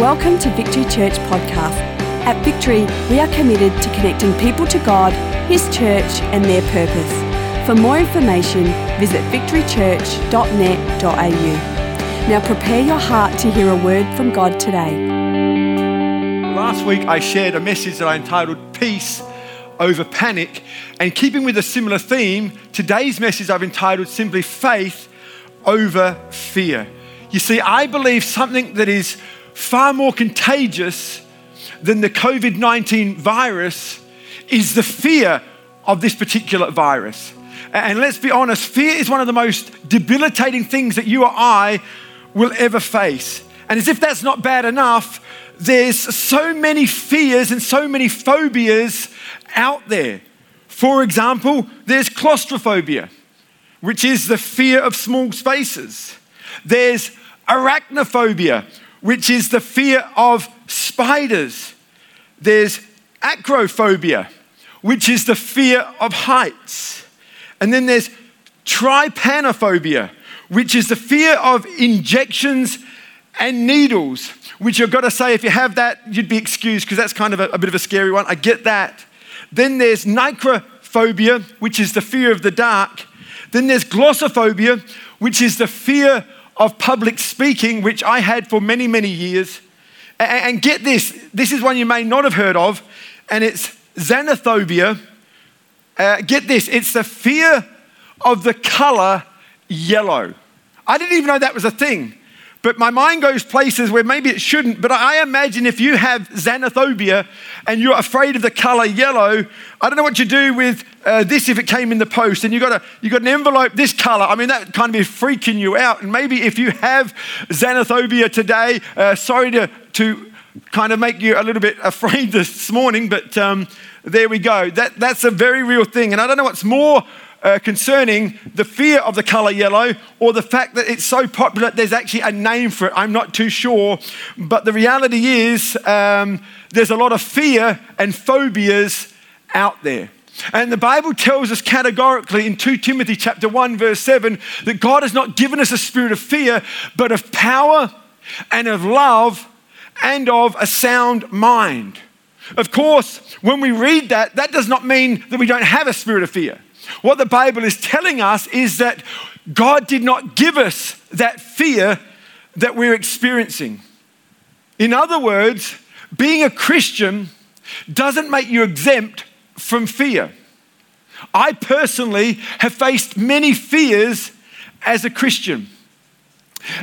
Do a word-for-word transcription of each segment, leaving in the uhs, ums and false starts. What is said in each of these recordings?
Welcome to Victory Church Podcast. At Victory, we are committed to connecting people to God, His church and their purpose. For more information, visit victory church dot net dot a u. Now prepare your heart to hear a word from God today. Last week I shared a message that I entitled Peace Over Panic, and keeping with a similar theme, today's message I've entitled simply Faith Over Fear. You see, I believe something that is far more contagious than the covid nineteen virus is the fear of this particular virus. And let's be honest, fear is one of the most debilitating things that you or I will ever face. And as if that's not bad enough, there's so many fears and so many phobias out there. For example, there's claustrophobia, which is the fear of small spaces. There's arachnophobia, which is the fear of spiders. There's acrophobia, which is the fear of heights. And then there's trypanophobia, which is the fear of injections and needles, which I've got to say, if you have that, you'd be excused because that's kind of a, a bit of a scary one. I get that. Then there's nycrophobia, which is the fear of the dark. Then there's glossophobia, which is the fear of public speaking, which I had for many, many years. And get this, this is one you may not have heard of, and it's xenophobia. Uh, get this, it's the fear of the color yellow. I didn't even know that was a thing, but my mind goes places where maybe it shouldn't, but I imagine if you have xenophobia and you're afraid of the color yellow, I don't know what you do with uh, this if it came in the post and you got a you got an envelope this color. I mean, that kind of be freaking you out. And maybe if you have xenophobia today, uh, sorry to, to kind of make you a little bit afraid this morning, but um, there we go. That That's a very real thing. And I don't know what's more Uh, concerning the fear of the color yellow or the fact that it's so popular, there's actually a name for it. I'm not too sure. But the reality is um, there's a lot of fear and phobias out there. And the Bible tells us categorically in Second Timothy chapter one, verse seven, that God has not given us a spirit of fear, but of power and of love and of a sound mind. Of course, when we read that, that does not mean that we don't have a spirit of fear. What the Bible is telling us is that God did not give us that fear that we're experiencing. In other words, being a Christian doesn't make you exempt from fear. I personally have faced many fears as a Christian.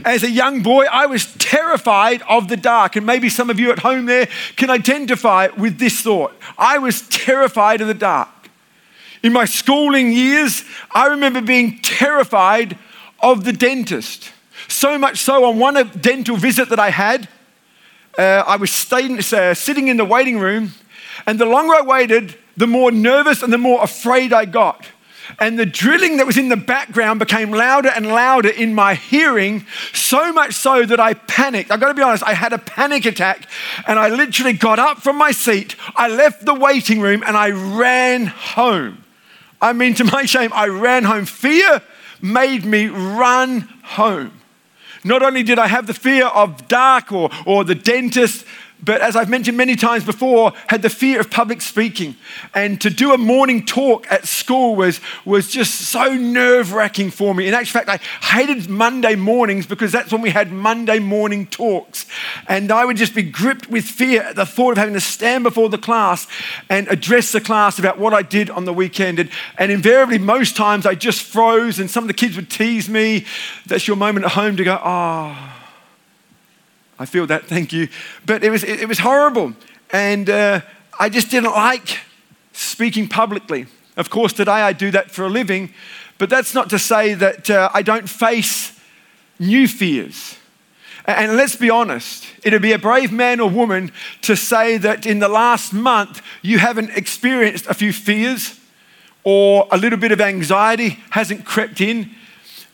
As a young boy, I was terrified of the dark, and maybe some of you at home there can identify with this thought. I was terrified of the dark. In my schooling years, I remember being terrified of the dentist. So much so, on one dental visit that I had, uh, I was staying, uh, sitting in the waiting room, and the longer I waited, the more nervous and the more afraid I got. And the drilling that was in the background became louder and louder in my hearing, so much so that I panicked. I've got to be honest, I had a panic attack and I literally got up from my seat, I left the waiting room and I ran home. I mean, to my shame, I ran home. Fear made me run home. Not only did I have the fear of dark or, or the dentist, but as I've mentioned many times before, had the fear of public speaking. And to do a morning talk at school was, was just so nerve-wracking for me. In actual fact, I hated Monday mornings because that's when we had Monday morning talks. And I would just be gripped with fear at the thought of having to stand before the class and address the class about what I did on the weekend. And, and invariably, most times I just froze and some of the kids would tease me. That's your moment at home to go, ah. Oh, I feel that, thank you. But it was it, it was horrible. And uh, I just didn't like speaking publicly. Of course, today I do that for a living, but that's not to say that uh, I don't face new fears. And, and let's be honest, it'd be a brave man or woman to say that in the last month, you haven't experienced a few fears or a little bit of anxiety hasn't crept in.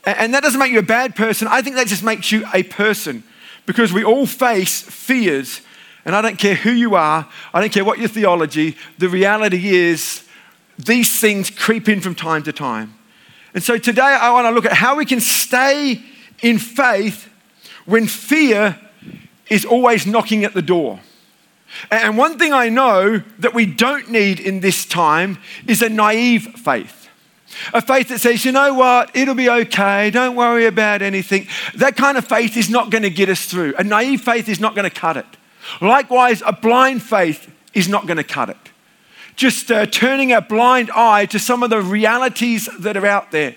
And, and that doesn't make you a bad person. I think that just makes you a person. Because we all face fears, and I don't care who you are, I don't care what your theology, the reality is these things creep in from time to time. And so today I want to look at how we can stay in faith when fear is always knocking at the door. And one thing I know that we don't need in this time is a naive faith. A faith that says, you know what, it'll be okay, don't worry about anything. That kind of faith is not going to get us through. A naive faith is not going to cut it. Likewise, a blind faith is not going to cut it. Just uh, turning a blind eye to some of the realities that are out there.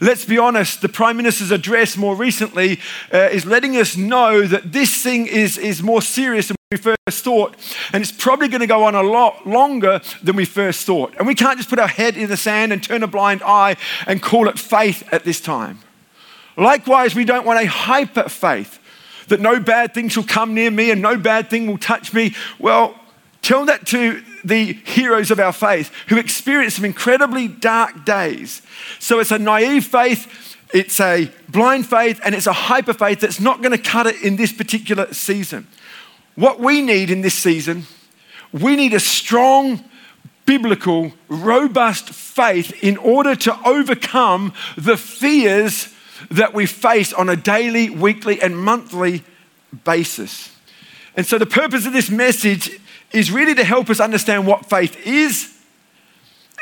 Let's be honest, the Prime Minister's address more recently uh, is letting us know that this thing is, is more serious than we first thought, and it's probably going to go on a lot longer than we first thought. And we can't just put our head in the sand and turn a blind eye and call it faith at this time. Likewise, we don't want a hyper faith that no bad thing shall come near me and no bad thing will touch me. Well, tell that to the heroes of our faith who experienced some incredibly dark days. So it's a naive faith, it's a blind faith, and it's a hyper faith that's not going to cut it in this particular season. What we need in this season, we need a strong, biblical, robust faith in order to overcome the fears that we face on a daily, weekly, and monthly basis. And so the purpose of this message is really to help us understand what faith is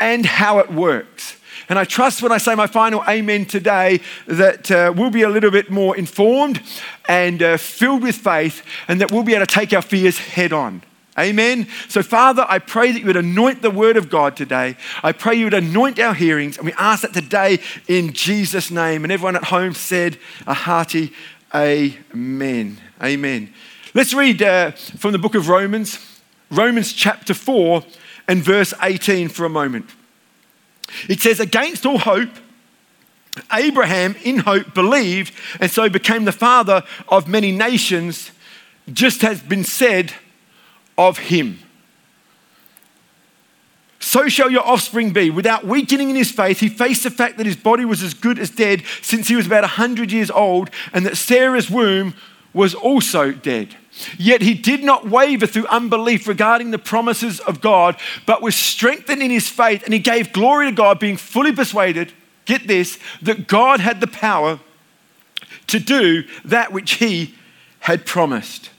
and how it works. And I trust when I say my final amen today that uh, we'll be a little bit more informed and uh, filled with faith, and that we'll be able to take our fears head on. Amen. So Father, I pray that you would anoint the word of God today. I pray you would anoint our hearings, and we ask that today in Jesus' name. And everyone at home said a hearty amen. Amen. Let's read uh, from the book of Romans, Romans chapter four and verse eighteen for a moment. It says, "Against all hope, Abraham in hope believed, and so became the father of many nations, just as has been said of him. So shall your offspring be. Without weakening in his faith, he faced the fact that his body was as good as dead, since he was about one hundred years old, and that Sarah's womb was also dead. Yet he did not waver through unbelief regarding the promises of God, but was strengthened in his faith, and he gave glory to God, being fully persuaded," get this, "that God had the power to do that which he had promised."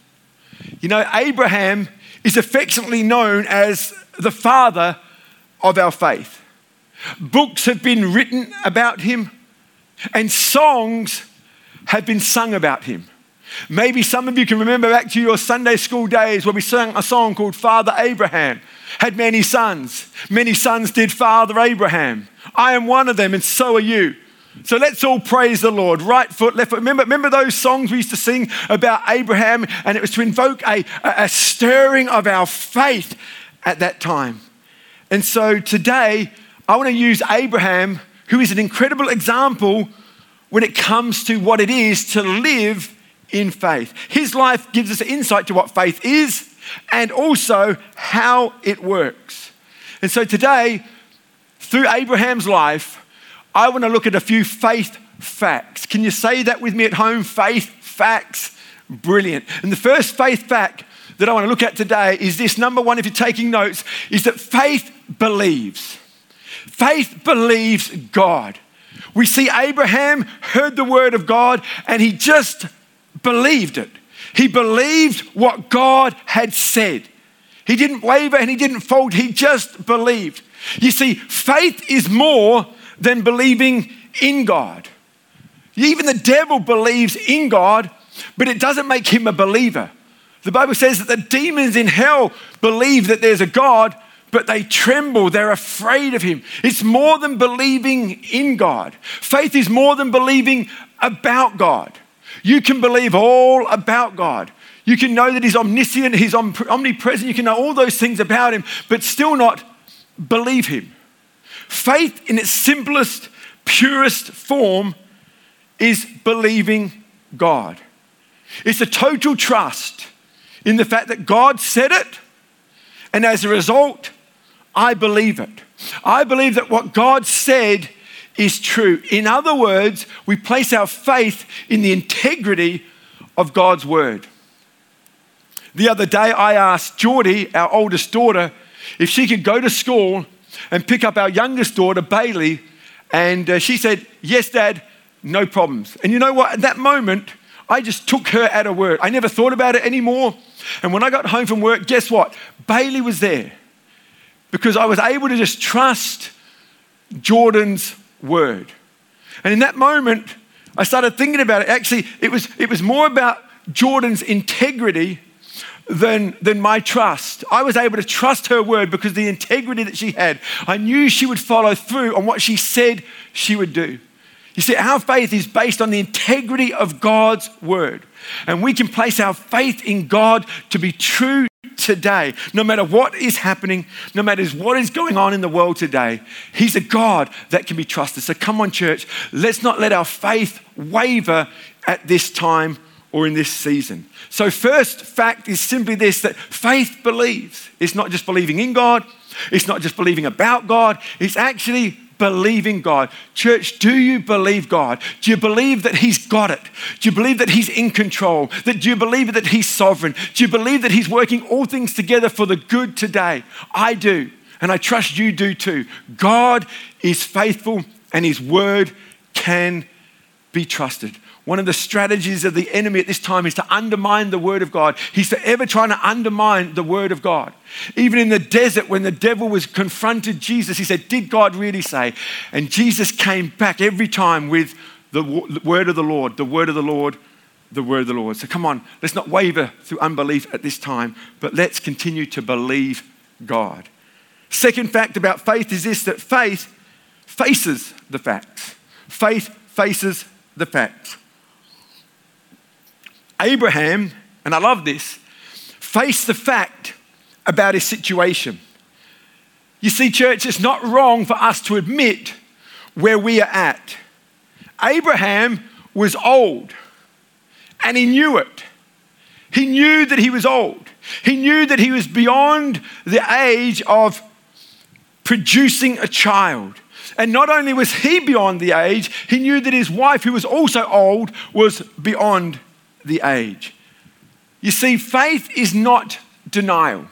You know, Abraham is affectionately known as the father of our faith. Books have been written about him, and songs have been sung about him. Maybe some of you can remember back to your Sunday school days where we sang a song called "Father Abraham had many sons. Many sons did Father Abraham. I am one of them, and so are you." So let's all praise the Lord. Right foot, left foot. Remember, remember those songs we used to sing about Abraham, and it was to invoke a, a stirring of our faith at that time. And so today, I want to use Abraham, who is an incredible example when it comes to what it is to live in faith. His life gives us insight to what faith is and also how it works. And so today, through Abraham's life, I want to look at a few faith facts. Can you say that with me at home? Faith facts. Brilliant. And the first faith fact that I want to look at today is this. Number one, if you're taking notes, is that faith believes. Faith believes God. We see Abraham heard the word of God, and he just believed it. He believed what God had said. He didn't waver and he didn't fold. He just believed. You see, faith is more than believing in God. Even the devil believes in God, but it doesn't make him a believer. The Bible says that the demons in hell believe that there's a God, but they tremble, they're afraid of him. It's more than believing in God. Faith is more than believing about God. You can believe all about God. You can know that he's omniscient, he's omnipresent. You can know all those things about him, but still not believe him. Faith in its simplest, purest form is believing God. It's a total trust in the fact that God said it, and as a result, I believe it. I believe that what God said is true. In other words, we place our faith in the integrity of God's word. The other day, I asked Geordie, our oldest daughter, if she could go to school and pick up our youngest daughter, Bailey, and uh, she said, "Yes, Dad, no problems." And you know what? At that moment, I just took her at her word. I never thought about it anymore. And when I got home from work, guess what? Bailey was there because I was able to just trust Jordan's word. And in that moment, I started thinking about it. Actually, it was it was more about Jordan's integrity than, than my trust. I was able to trust her word because the integrity that she had. I knew she would follow through on what she said she would do. You see, our faith is based on the integrity of God's word. And we can place our faith in God to be true today. No matter what is happening, no matter what is going on in the world today, he's a God that can be trusted. So come on, church, let's not let our faith waver at this time or in this season. So first fact is simply this, that faith believes. It's not just believing in God. It's not just believing about God. It's actually believe in God. Church, do you believe God? Do you believe that he's got it? Do you believe that he's in control? That do you believe that he's sovereign? Do you believe that he's working all things together for the good today? I do, and I trust you do too. God is faithful and his word can be trusted. One of the strategies of the enemy at this time is to undermine the word of God. He's forever trying to undermine the word of God. Even in the desert, when the devil was confronted Jesus, he said, did God really say? And Jesus came back every time with the word of the Lord, the word of the Lord, the word of the Lord. So come on, let's not waver through unbelief at this time, but let's continue to believe God. Second fact about faith is this, that faith faces the facts. Faith faces the facts. Abraham, and I love this, faced the fact about his situation. You see, church, it's not wrong for us to admit where we are at. Abraham was old and he knew it. He knew that he was old. He knew that he was beyond the age of producing a child. And not only was he beyond the age, he knew that his wife, who was also old, was beyond the age. You see, faith is not denial.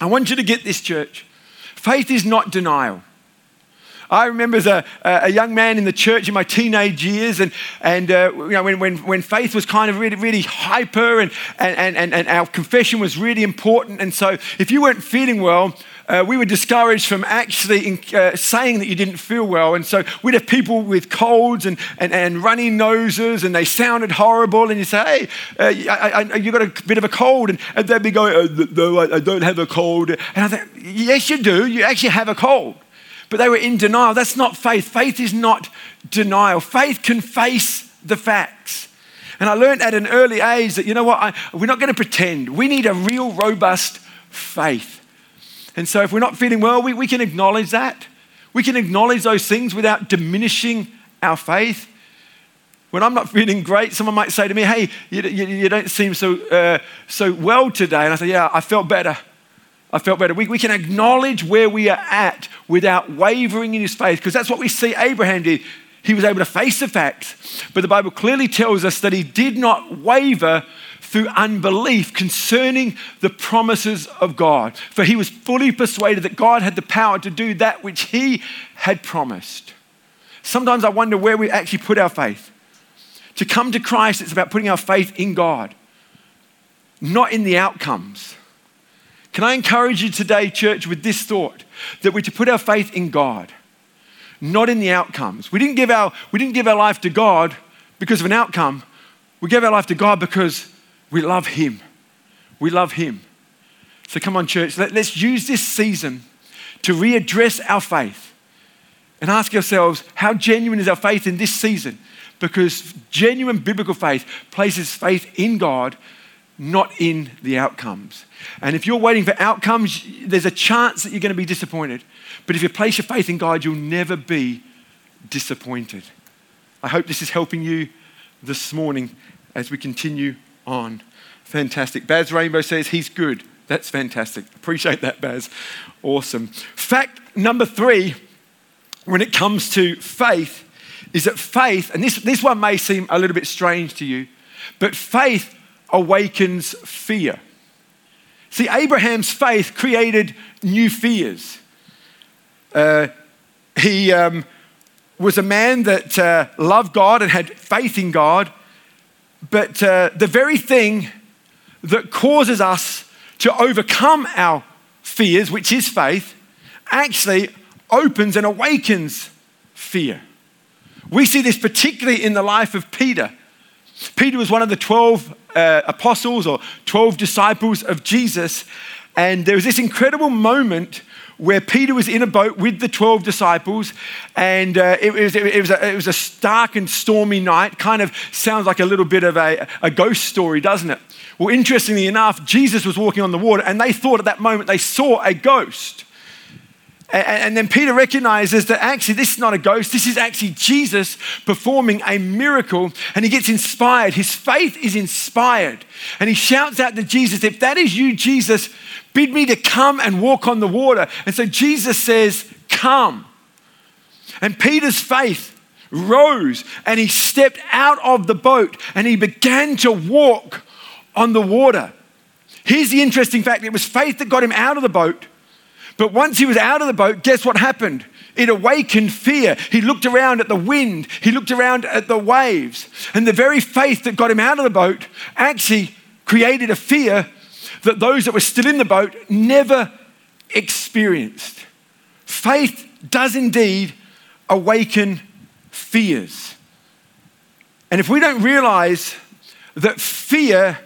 I want you to get this, church. Faith is not denial. I remember as a, a young man in the church in my teenage years, and and uh, you know, when, when when faith was kind of really really hyper, and and and and our confession was really important. And so, if you weren't feeling well, Uh, we were discouraged from actually in, uh, saying that you didn't feel well. And so we'd have people with colds and, and, and runny noses, and they sounded horrible. And you say, hey, uh, I, I, you got a bit of a cold. And, and they'd be going, oh, no, I, I don't have a cold. And I thought, yes, you do. You actually have a cold. But they were in denial. That's not faith. Faith is not denial. Faith can face the facts. And I learned at an early age that, you know what, I, we're not going to pretend. We need a real robust faith. And so if we're not feeling well, we, we can acknowledge that. We can acknowledge those things without diminishing our faith. When I'm not feeling great, someone might say to me, hey, you, you, you don't seem so uh, so well today. And I say, yeah, I felt better. I felt better. We, we can acknowledge where we are at without wavering in his faith, because that's what we see Abraham did. He was able to face the facts, but the Bible clearly tells us that he did not waver through unbelief concerning the promises of God. For he was fully persuaded that God had the power to do that which he had promised. Sometimes I wonder where we actually put our faith. To come to Christ, it's about putting our faith in God, not in the outcomes. Can I encourage you today, church, with this thought, that we're to put our faith in God, not in the outcomes. We didn't give our, we didn't give our life to God because of an outcome. We gave our life to God because we love him. We love him. So come on, church, let, let's use this season to readdress our faith and ask ourselves, how genuine is our faith in this season? Because genuine biblical faith places faith in God, not in the outcomes. And if you're waiting for outcomes, there's a chance that you're going to be disappointed. But if you place your faith in God, you'll never be disappointed. I hope this is helping you this morning as we continue on. Fantastic. Baz Rainbow says he's good. That's fantastic. Appreciate that, Baz. Awesome. Fact number three, when it comes to faith, is that faith, and this, this one may seem a little bit strange to you, but faith awakens fear. See, Abraham's faith created new fears. Uh, he um, was a man that uh, loved God and had faith in God, But uh, the very thing that causes us to overcome our fears, which is faith, actually opens and awakens fear. We see this particularly in the life of Peter. Peter was one of the twelve uh, apostles or twelve disciples of Jesus. And there was this incredible moment where Peter was in a boat with the twelve disciples, and uh, it, was, it, was a, it was a stark and stormy night. Kind of sounds like a little bit of a, a ghost story, doesn't it? Well, interestingly enough, Jesus was walking on the water, and they thought at that moment they saw a ghost. And, and then Peter recognizes that actually this is not a ghost, this is actually Jesus performing a miracle, and he gets inspired. His faith is inspired, and he shouts out to Jesus, "If that is you, Jesus, bid me to come and walk on the water." And so Jesus says, "Come." And Peter's faith rose, and he stepped out of the boat and he began to walk on the water. Here's the interesting fact. It was faith that got him out of the boat. But once he was out of the boat, guess what happened? It awakened fear. He looked around at the wind. He looked around at the waves. And the very faith that got him out of the boat actually created a fear that those that were still in the boat never experienced. Faith does indeed awaken fears. And if we don't realize that fear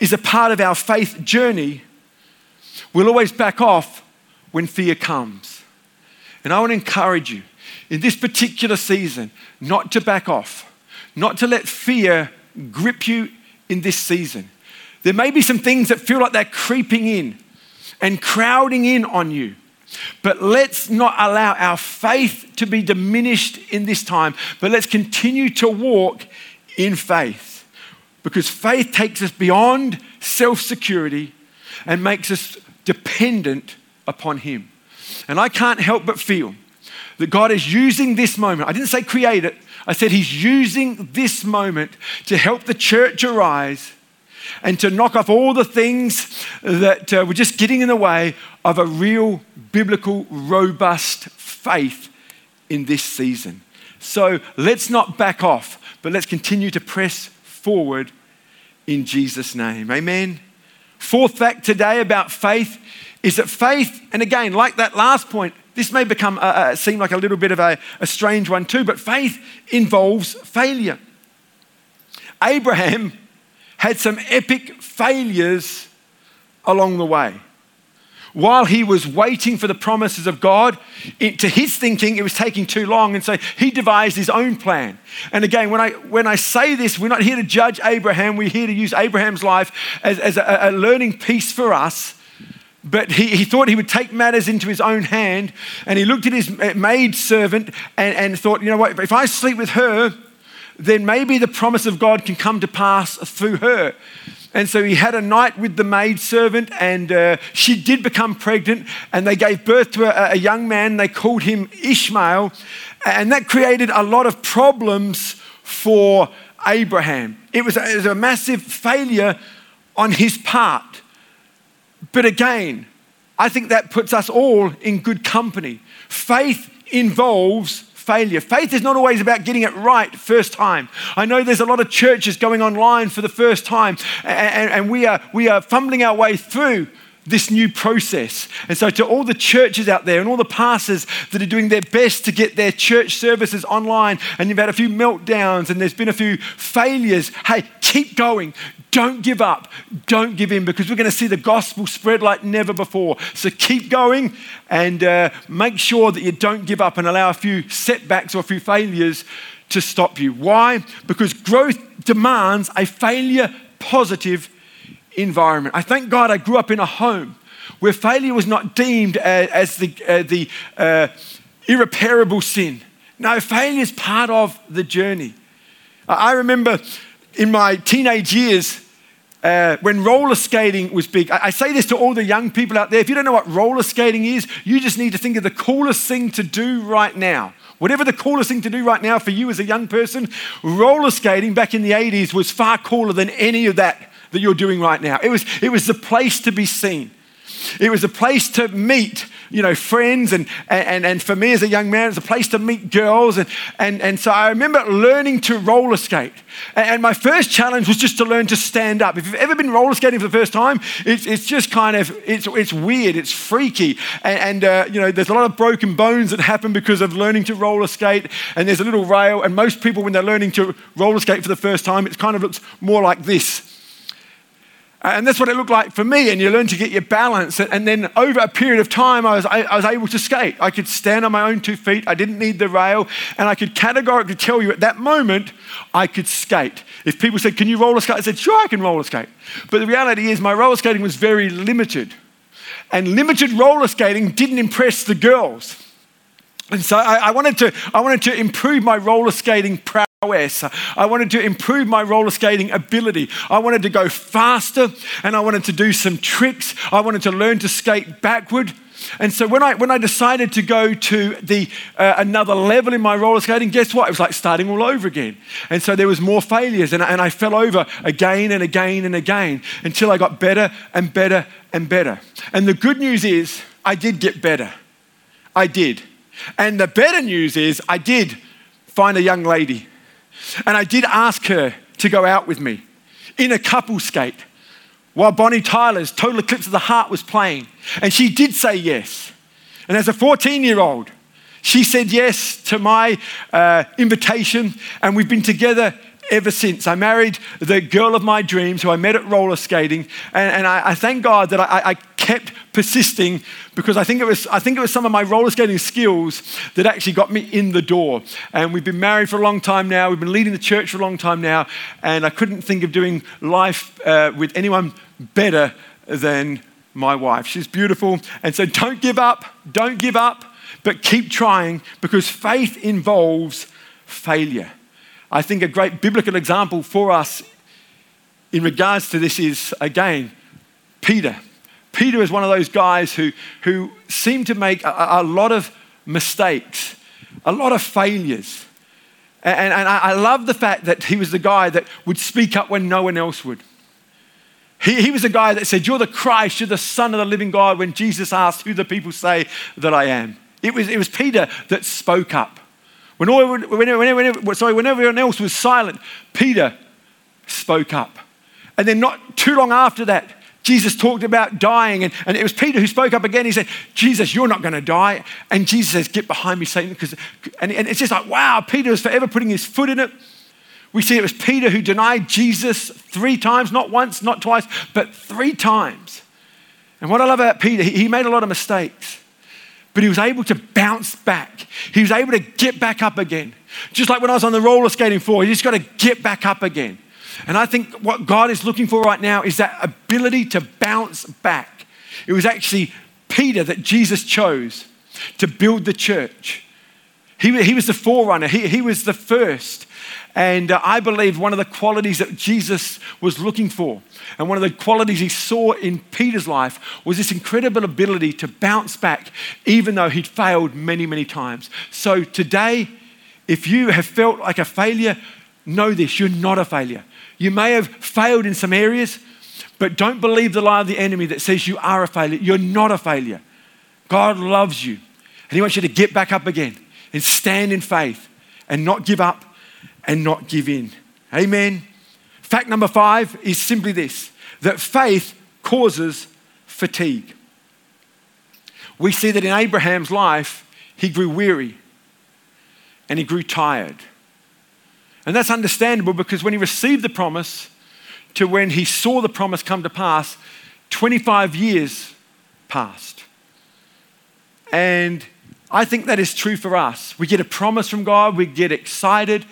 is a part of our faith journey, we'll always back off when fear comes. And I want to encourage you in this particular season not to back off, not to let fear grip you in this season. There may be some things that feel like they're creeping in and crowding in on you, but let's not allow our faith to be diminished in this time, but let's continue to walk in faith, because faith takes us beyond self-security and makes us dependent upon Him. And I can't help but feel that God is using this moment. I didn't say create it. I said He's using this moment to help the church arise and to knock off all the things that uh, were just getting in the way of a real biblical, robust faith in this season. So let's not back off, but let's continue to press forward in Jesus' name. Amen. Fourth fact today about faith is that faith, and again, like that last point, this may become a, a, seem like a little bit of a, a strange one too, but faith involves failure. Abraham had some epic failures along the way. While he was waiting for the promises of God, it, to his thinking, it was taking too long, and so he devised his own plan. And again, when I when I say this, we're not here to judge Abraham. We're here to use Abraham's life as, as a, a learning piece for us. But he, he thought he would take matters into his own hand, and he looked at his maidservant and, and thought, you know what, if I sleep with her, then maybe the promise of God can come to pass through her. And so he had a night with the maidservant, and uh, she did become pregnant, and they gave birth to a, a young man. They called him Ishmael, and that created a lot of problems for Abraham. It was a, it was a massive failure on his part. But again, I think that puts us all in good company. Faith involves failure. Faith is not always about getting it right first time. I know there's a lot of churches going online for the first time, and, and we are we are fumbling our way through this new process. And so to all the churches out there and all the pastors that are doing their best to get their church services online, and you've had a few meltdowns and there's been a few failures, hey, keep going. Don't give up. Don't give in, because we're going to see the gospel spread like never before. So keep going, and uh, make sure that you don't give up and allow a few setbacks or a few failures to stop you. Why? Because growth demands a failure-positive environment. I thank God I grew up in a home where failure was not deemed as, as the, uh, the uh, irreparable sin. No, failure is part of the journey. I remember in my teenage years uh, when roller skating was big. I, I say this to all the young people out there. If you don't know what roller skating is, you just need to think of the coolest thing to do right now. Whatever the coolest thing to do right now for you as a young person, roller skating back in the eighties was far cooler than any of that that you're doing right now. It was, it was the place to be seen. It was a place to meet you know, friends, and and and for me as a young man, it's a place to meet girls, and and and so I remember learning to roller skate. And my first challenge was just to learn to stand up. If you've ever been roller skating for the first time, it's it's just kind of it's it's weird, it's freaky, and, and uh, you know, there's a lot of broken bones that happen because of learning to roller skate. And there's a little rail, and most people when they're learning to roller skate for the first time, it kind of looks more like this. And that's what it looked like for me. And you learn to get your balance. And then over a period of time, I was, I, I was able to skate. I could stand on my own two feet. I didn't need the rail. And I could categorically tell you at that moment, I could skate. If people said, can you roller skate? I said, sure, I can roller skate. But the reality is my roller skating was very limited. And limited roller skating didn't impress the girls. And so I, I wanted to, I wanted to improve my roller skating practice. I wanted to improve my roller skating ability. I wanted to go faster, and I wanted to do some tricks. I wanted to learn to skate backward. And so when I when I decided to go to the uh, another level in my roller skating, guess what? It was like starting all over again. And so there was more failures, and, and I fell over again and again and again until I got better and better and better. And the good news is I did get better. I did. And the better news is I did find a young lady. And I did ask her to go out with me in a couple skate while Bonnie Tyler's Total Eclipse of the Heart was playing. And she did say yes. And as a fourteen-year-old, she said yes to my uh, invitation. And we've been together ever since. I married the girl of my dreams who I met at roller skating. And, and I, I thank God that I, I kept persisting, because I think it was I think it was some of my roller skating skills that actually got me in the door. And we've been married for a long time now. We've been leading the church for a long time now. And I couldn't think of doing life uh, with anyone better than my wife. She's beautiful. And so don't give up. Don't give up. But keep trying, because faith involves failure. I think a great biblical example for us in regards to this is, again, Peter. Peter is one of those guys who, who seemed to make a, a lot of mistakes, a lot of failures. And, and I love the fact that he was the guy that would speak up when no one else would. He, he was the guy that said, you're the Christ, you're the Son of the living God, when Jesus asked, who the people say that I am. It was, it was Peter that spoke up. When all, whenever, whenever, sorry, when everyone else was silent, Peter spoke up. And then not too long after that, Jesus talked about dying. And, and it was Peter who spoke up again. He said, Jesus, you're not going to die. And Jesus says, get behind me, Satan. Because, and, and it's just like, wow, Peter was forever putting his foot in it. We see it was Peter who denied Jesus three times, not once, not twice, but three times. And what I love about Peter, he, he made a lot of mistakes. But he was able to bounce back. He was able to get back up again. Just like when I was on the roller skating floor, you just got to get back up again. And I think what God is looking for right now is that ability to bounce back. It was actually Peter that Jesus chose to build the church. He, he was the forerunner. He, he was the first. And uh, I believe one of the qualities that Jesus was looking for, and one of the qualities he saw in Peter's life, was this incredible ability to bounce back, even though he'd failed many, many times. So today, if you have felt like a failure, know this, you're not a failure. You may have failed in some areas, but don't believe the lie of the enemy that says you are a failure. You're not a failure. God loves you, and he wants you to get back up again and stand in faith and not give up and not give in. Amen. Fact number five is simply this, that faith causes fatigue. We see that in Abraham's life, he grew weary and he grew tired. And that's understandable, because when he received the promise to when he saw the promise come to pass, twenty-five years passed. And I think that is true for us. We get a promise from God, we get excited,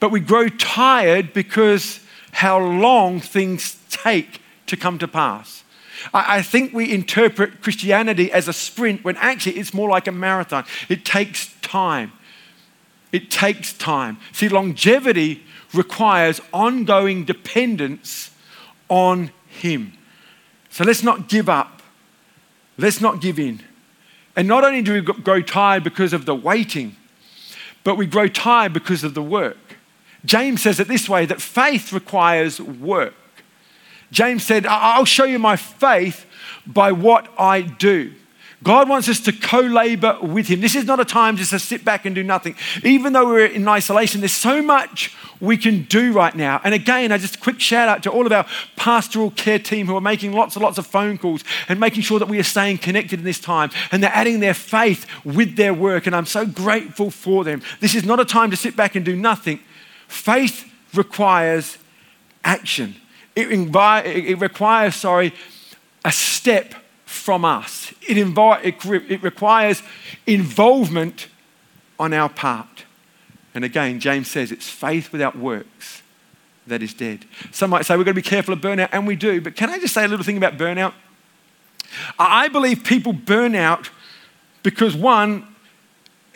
but we grow tired because how long things take to come to pass. I, I think we interpret Christianity as a sprint when actually it's more like a marathon. It takes time. It takes time. See, longevity requires ongoing dependence on Him. So let's not give up. Let's not give in. And not only do we grow tired because of the waiting, but we grow tired because of the work. James says it this way, that faith requires work. James said, I'll show you my faith by what I do. God wants us to co-labor with him. This is not a time just to sit back and do nothing. Even though we're in isolation, there's so much we can do right now. And again, I just a quick shout out to all of our pastoral care team who are making lots and lots of phone calls and making sure that we are staying connected in this time. And they're adding their faith with their work. And I'm so grateful for them. This is not a time to sit back and do nothing. Faith requires action. It, invi- it requires, sorry, a step from us. It, invi- it, re- it requires involvement on our part. And again, James says it's faith without works that is dead. Some might say we've got to be careful of burnout, and we do. But can I just say a little thing about burnout? I believe people burn out because one,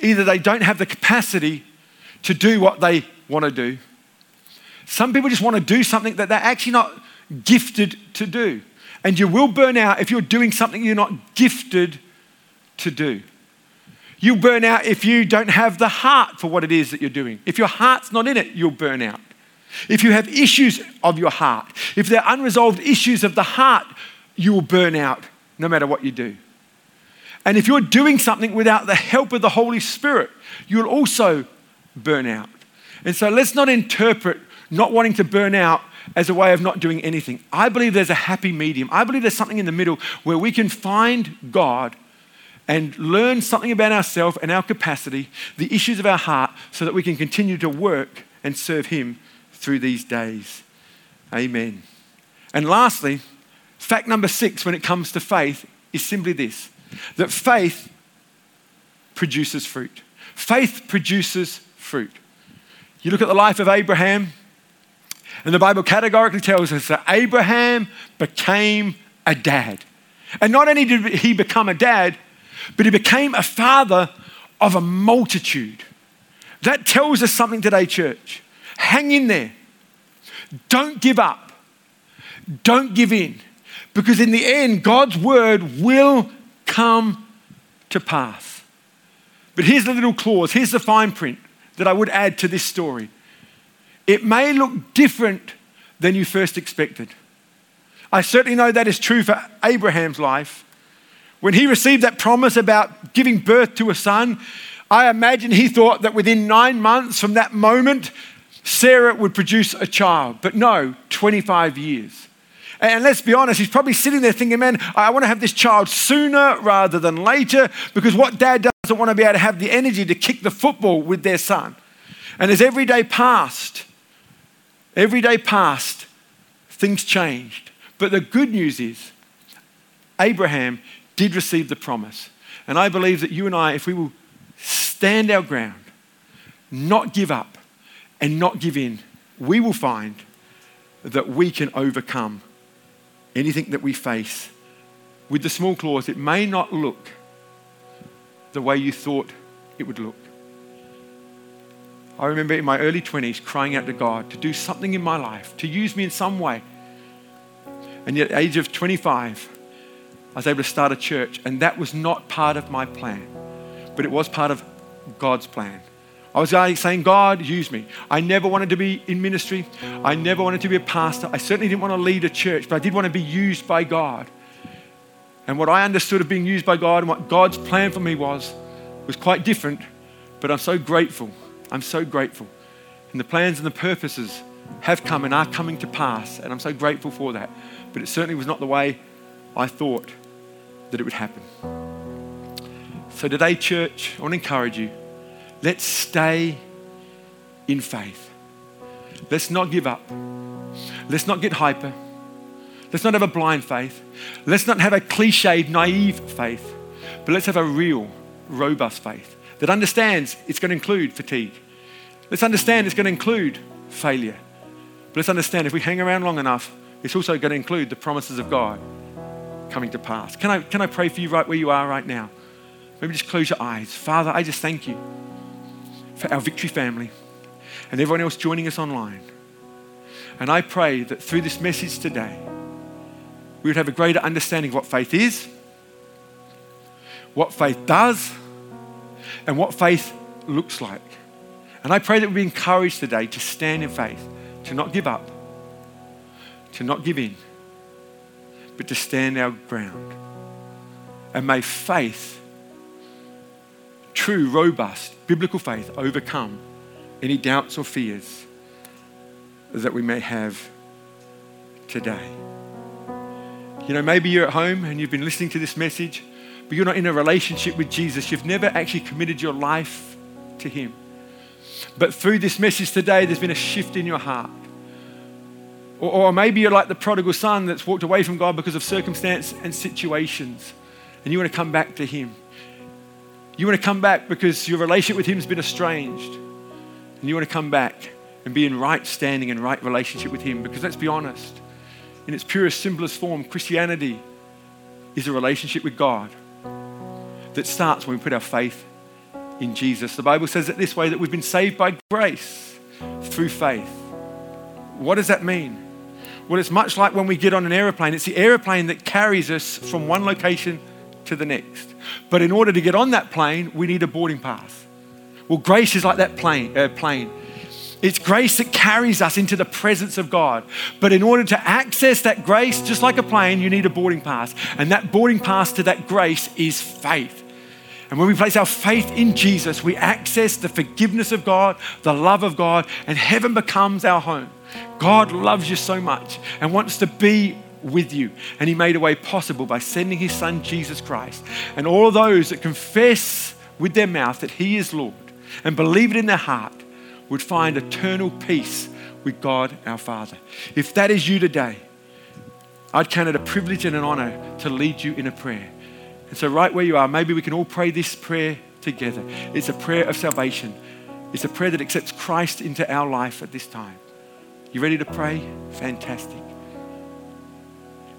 either they don't have the capacity to do what they want to do. Some people just want to do something that they're actually not gifted to do. And you will burn out if you're doing something you're not gifted to do. You'll burn out if you don't have the heart for what it is that you're doing. If your heart's not in it, you'll burn out. If you have issues of your heart, if they're unresolved issues of the heart, you will burn out no matter what you do. And if you're doing something without the help of the Holy Spirit, you'll also burn out. And so let's not interpret not wanting to burn out as a way of not doing anything. I believe there's a happy medium. I believe there's something in the middle where we can find God and learn something about ourselves and our capacity, the issues of our heart, so that we can continue to work and serve him through these days. Amen. And lastly, fact number six when it comes to faith is simply this, that faith produces fruit. Faith produces fruit. You look at the life of Abraham, and the Bible categorically tells us that Abraham became a dad. And not only did he become a dad, but he became a father of a multitude. That tells us something today, church. Hang in there. Don't give up. Don't give in. Because in the end, God's word will come to pass. But here's the little clause. Here's the fine print that I would add to this story. It may look different than you first expected. I certainly know that is true for Abraham's life. When he received that promise about giving birth to a son, I imagine he thought that within nine months from that moment, Sarah would produce a child. But no, twenty-five years. And let's be honest, he's probably sitting there thinking, man, I want to have this child sooner rather than later, because what dad doesn't want to be able to have the energy to kick the football with their son. And as every day passed, every day passed, things changed. But the good news is Abraham did receive the promise. And I believe that you and I, if we will stand our ground, not give up and not give in, we will find that we can overcome anything that we face. With the small clause, it may not look the way you thought it would look. I remember in my early twenties crying out to God to do something in my life, to use me in some way. And yet at the age of twenty-five, I was able to start a church, and that was not part of my plan, but it was part of God's plan. I was saying, God, use me. I never wanted to be in ministry. I never wanted to be a pastor. I certainly didn't want to lead a church, but I did want to be used by God. And what I understood of being used by God and what God's plan for me was, was quite different, but I'm so grateful. I'm so grateful. And the plans and the purposes have come and are coming to pass, and I'm so grateful for that. But it certainly was not the way I thought that it would happen. So today, church, I want to encourage you. Let's stay in faith. Let's not give up. Let's not get hyper. Let's not have a blind faith. Let's not have a cliched, naive faith, but let's have a real, robust faith that understands it's going to include fatigue. Let's understand it's going to include failure. But let's understand if we hang around long enough, it's also going to include the promises of God coming to pass. Can I, can I pray for you right where you are right now? Maybe just close your eyes. Father, I just thank you for our Victory family and everyone else joining us online. And I pray that through this message today, we would have a greater understanding of what faith is, what faith does, and what faith looks like. And I pray that we be encouraged today to stand in faith, to not give up, to not give in, but to stand our ground. And may faith, true, robust, biblical faith, overcome any doubts or fears that we may have today. You know, maybe you're at home and you've been listening to this message, but you're not in a relationship with Jesus. You've never actually committed your life to him. But through this message today, there's been a shift in your heart. Or, or maybe you're like the prodigal son that's walked away from God because of circumstance and situations, and you want to come back to him. You want to come back because your relationship with him has been estranged, and you want to come back and be in right standing and right relationship with him. Because let's be honest, in its purest, simplest form, Christianity is a relationship with God that starts when we put our faith in Jesus. The Bible says it this way, that we've been saved by grace through faith. What does that mean? Well, it's much like when we get on an airplane. It's the airplane that carries us from one location to the next. But in order to get on that plane, we need a boarding pass. Well, grace is like that plane. Uh, plane. It's grace that carries us into the presence of God. But in order to access that grace, just like a plane, you need a boarding pass. And that boarding pass to that grace is faith. And when we place our faith in Jesus, we access the forgiveness of God, the love of God, and heaven becomes our home. God loves you so much and wants to be with you. And he made a way possible by sending his son, Jesus Christ. And all of those that confess with their mouth that he is Lord and believe it in their heart would find eternal peace with God, our Father. If that is you today, I'd count it a privilege and an honor to lead you in a prayer. And so right where you are, maybe we can all pray this prayer together. It's a prayer of salvation. It's a prayer that accepts Christ into our life at this time. You ready to pray? Fantastic.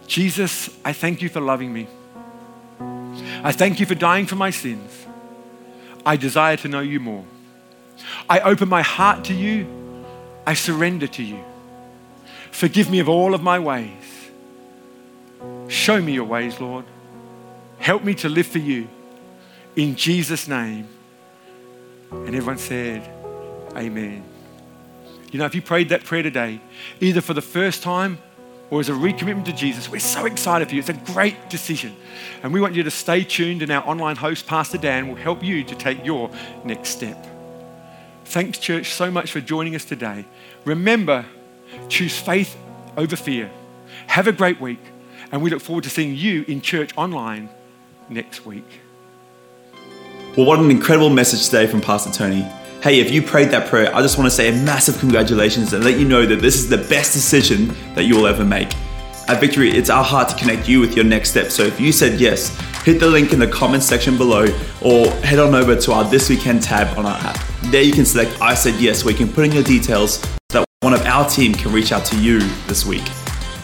Jesus, I thank you for loving me. I thank you for dying for my sins. I desire to know you more. I open my heart to you. I surrender to you. Forgive me of all of my ways. Show me your ways, Lord. Help me to live for you. In Jesus' name. And everyone said, amen. You know, if you prayed that prayer today, either for the first time or as a recommitment to Jesus, we're so excited for you. It's a great decision. And we want you to stay tuned, and our online host, Pastor Dan, will help you to take your next step. Thanks, church, so much for joining us today. Remember, choose faith over fear. Have a great week, and we look forward to seeing you in church online next week. Well, what an incredible message today from Pastor Tony. Hey, if you prayed that prayer, I just want to say a massive congratulations and let you know that this is the best decision that you will ever make. At Victory, it's our heart to connect you with your next step. So if you said yes, hit the link in the comments section below or head on over to our This Weekend tab on our app. There you can select I Said Yes, where you can put in your details so that one of our team can reach out to you this week.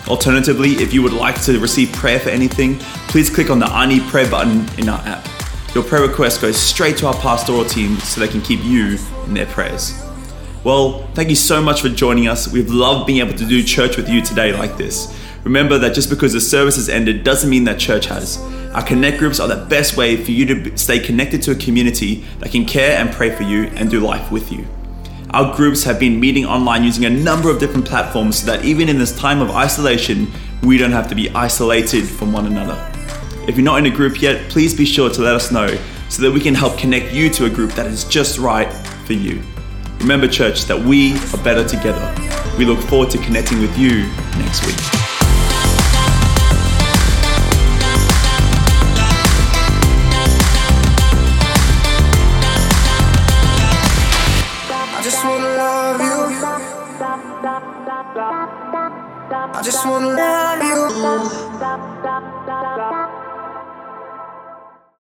Alternatively, if you would like to receive prayer for anything, please click on the I Need Prayer button in our app. Your prayer request goes straight to our pastoral team so they can keep you in their prayers. Well, thank you so much for joining us. We've loved being able to do church with you today like this. Remember that just because the service has ended doesn't mean that church has. Our connect groups are the best way for you to stay connected to a community that can care and pray for you and do life with you. Our groups have been meeting online using a number of different platforms so that even in this time of isolation, we don't have to be isolated from one another. If you're not in a group yet, please be sure to let us know so that we can help connect you to a group that is just right for you. Remember, church, that we are better together. We look forward to connecting with you next week. I just wanna love you.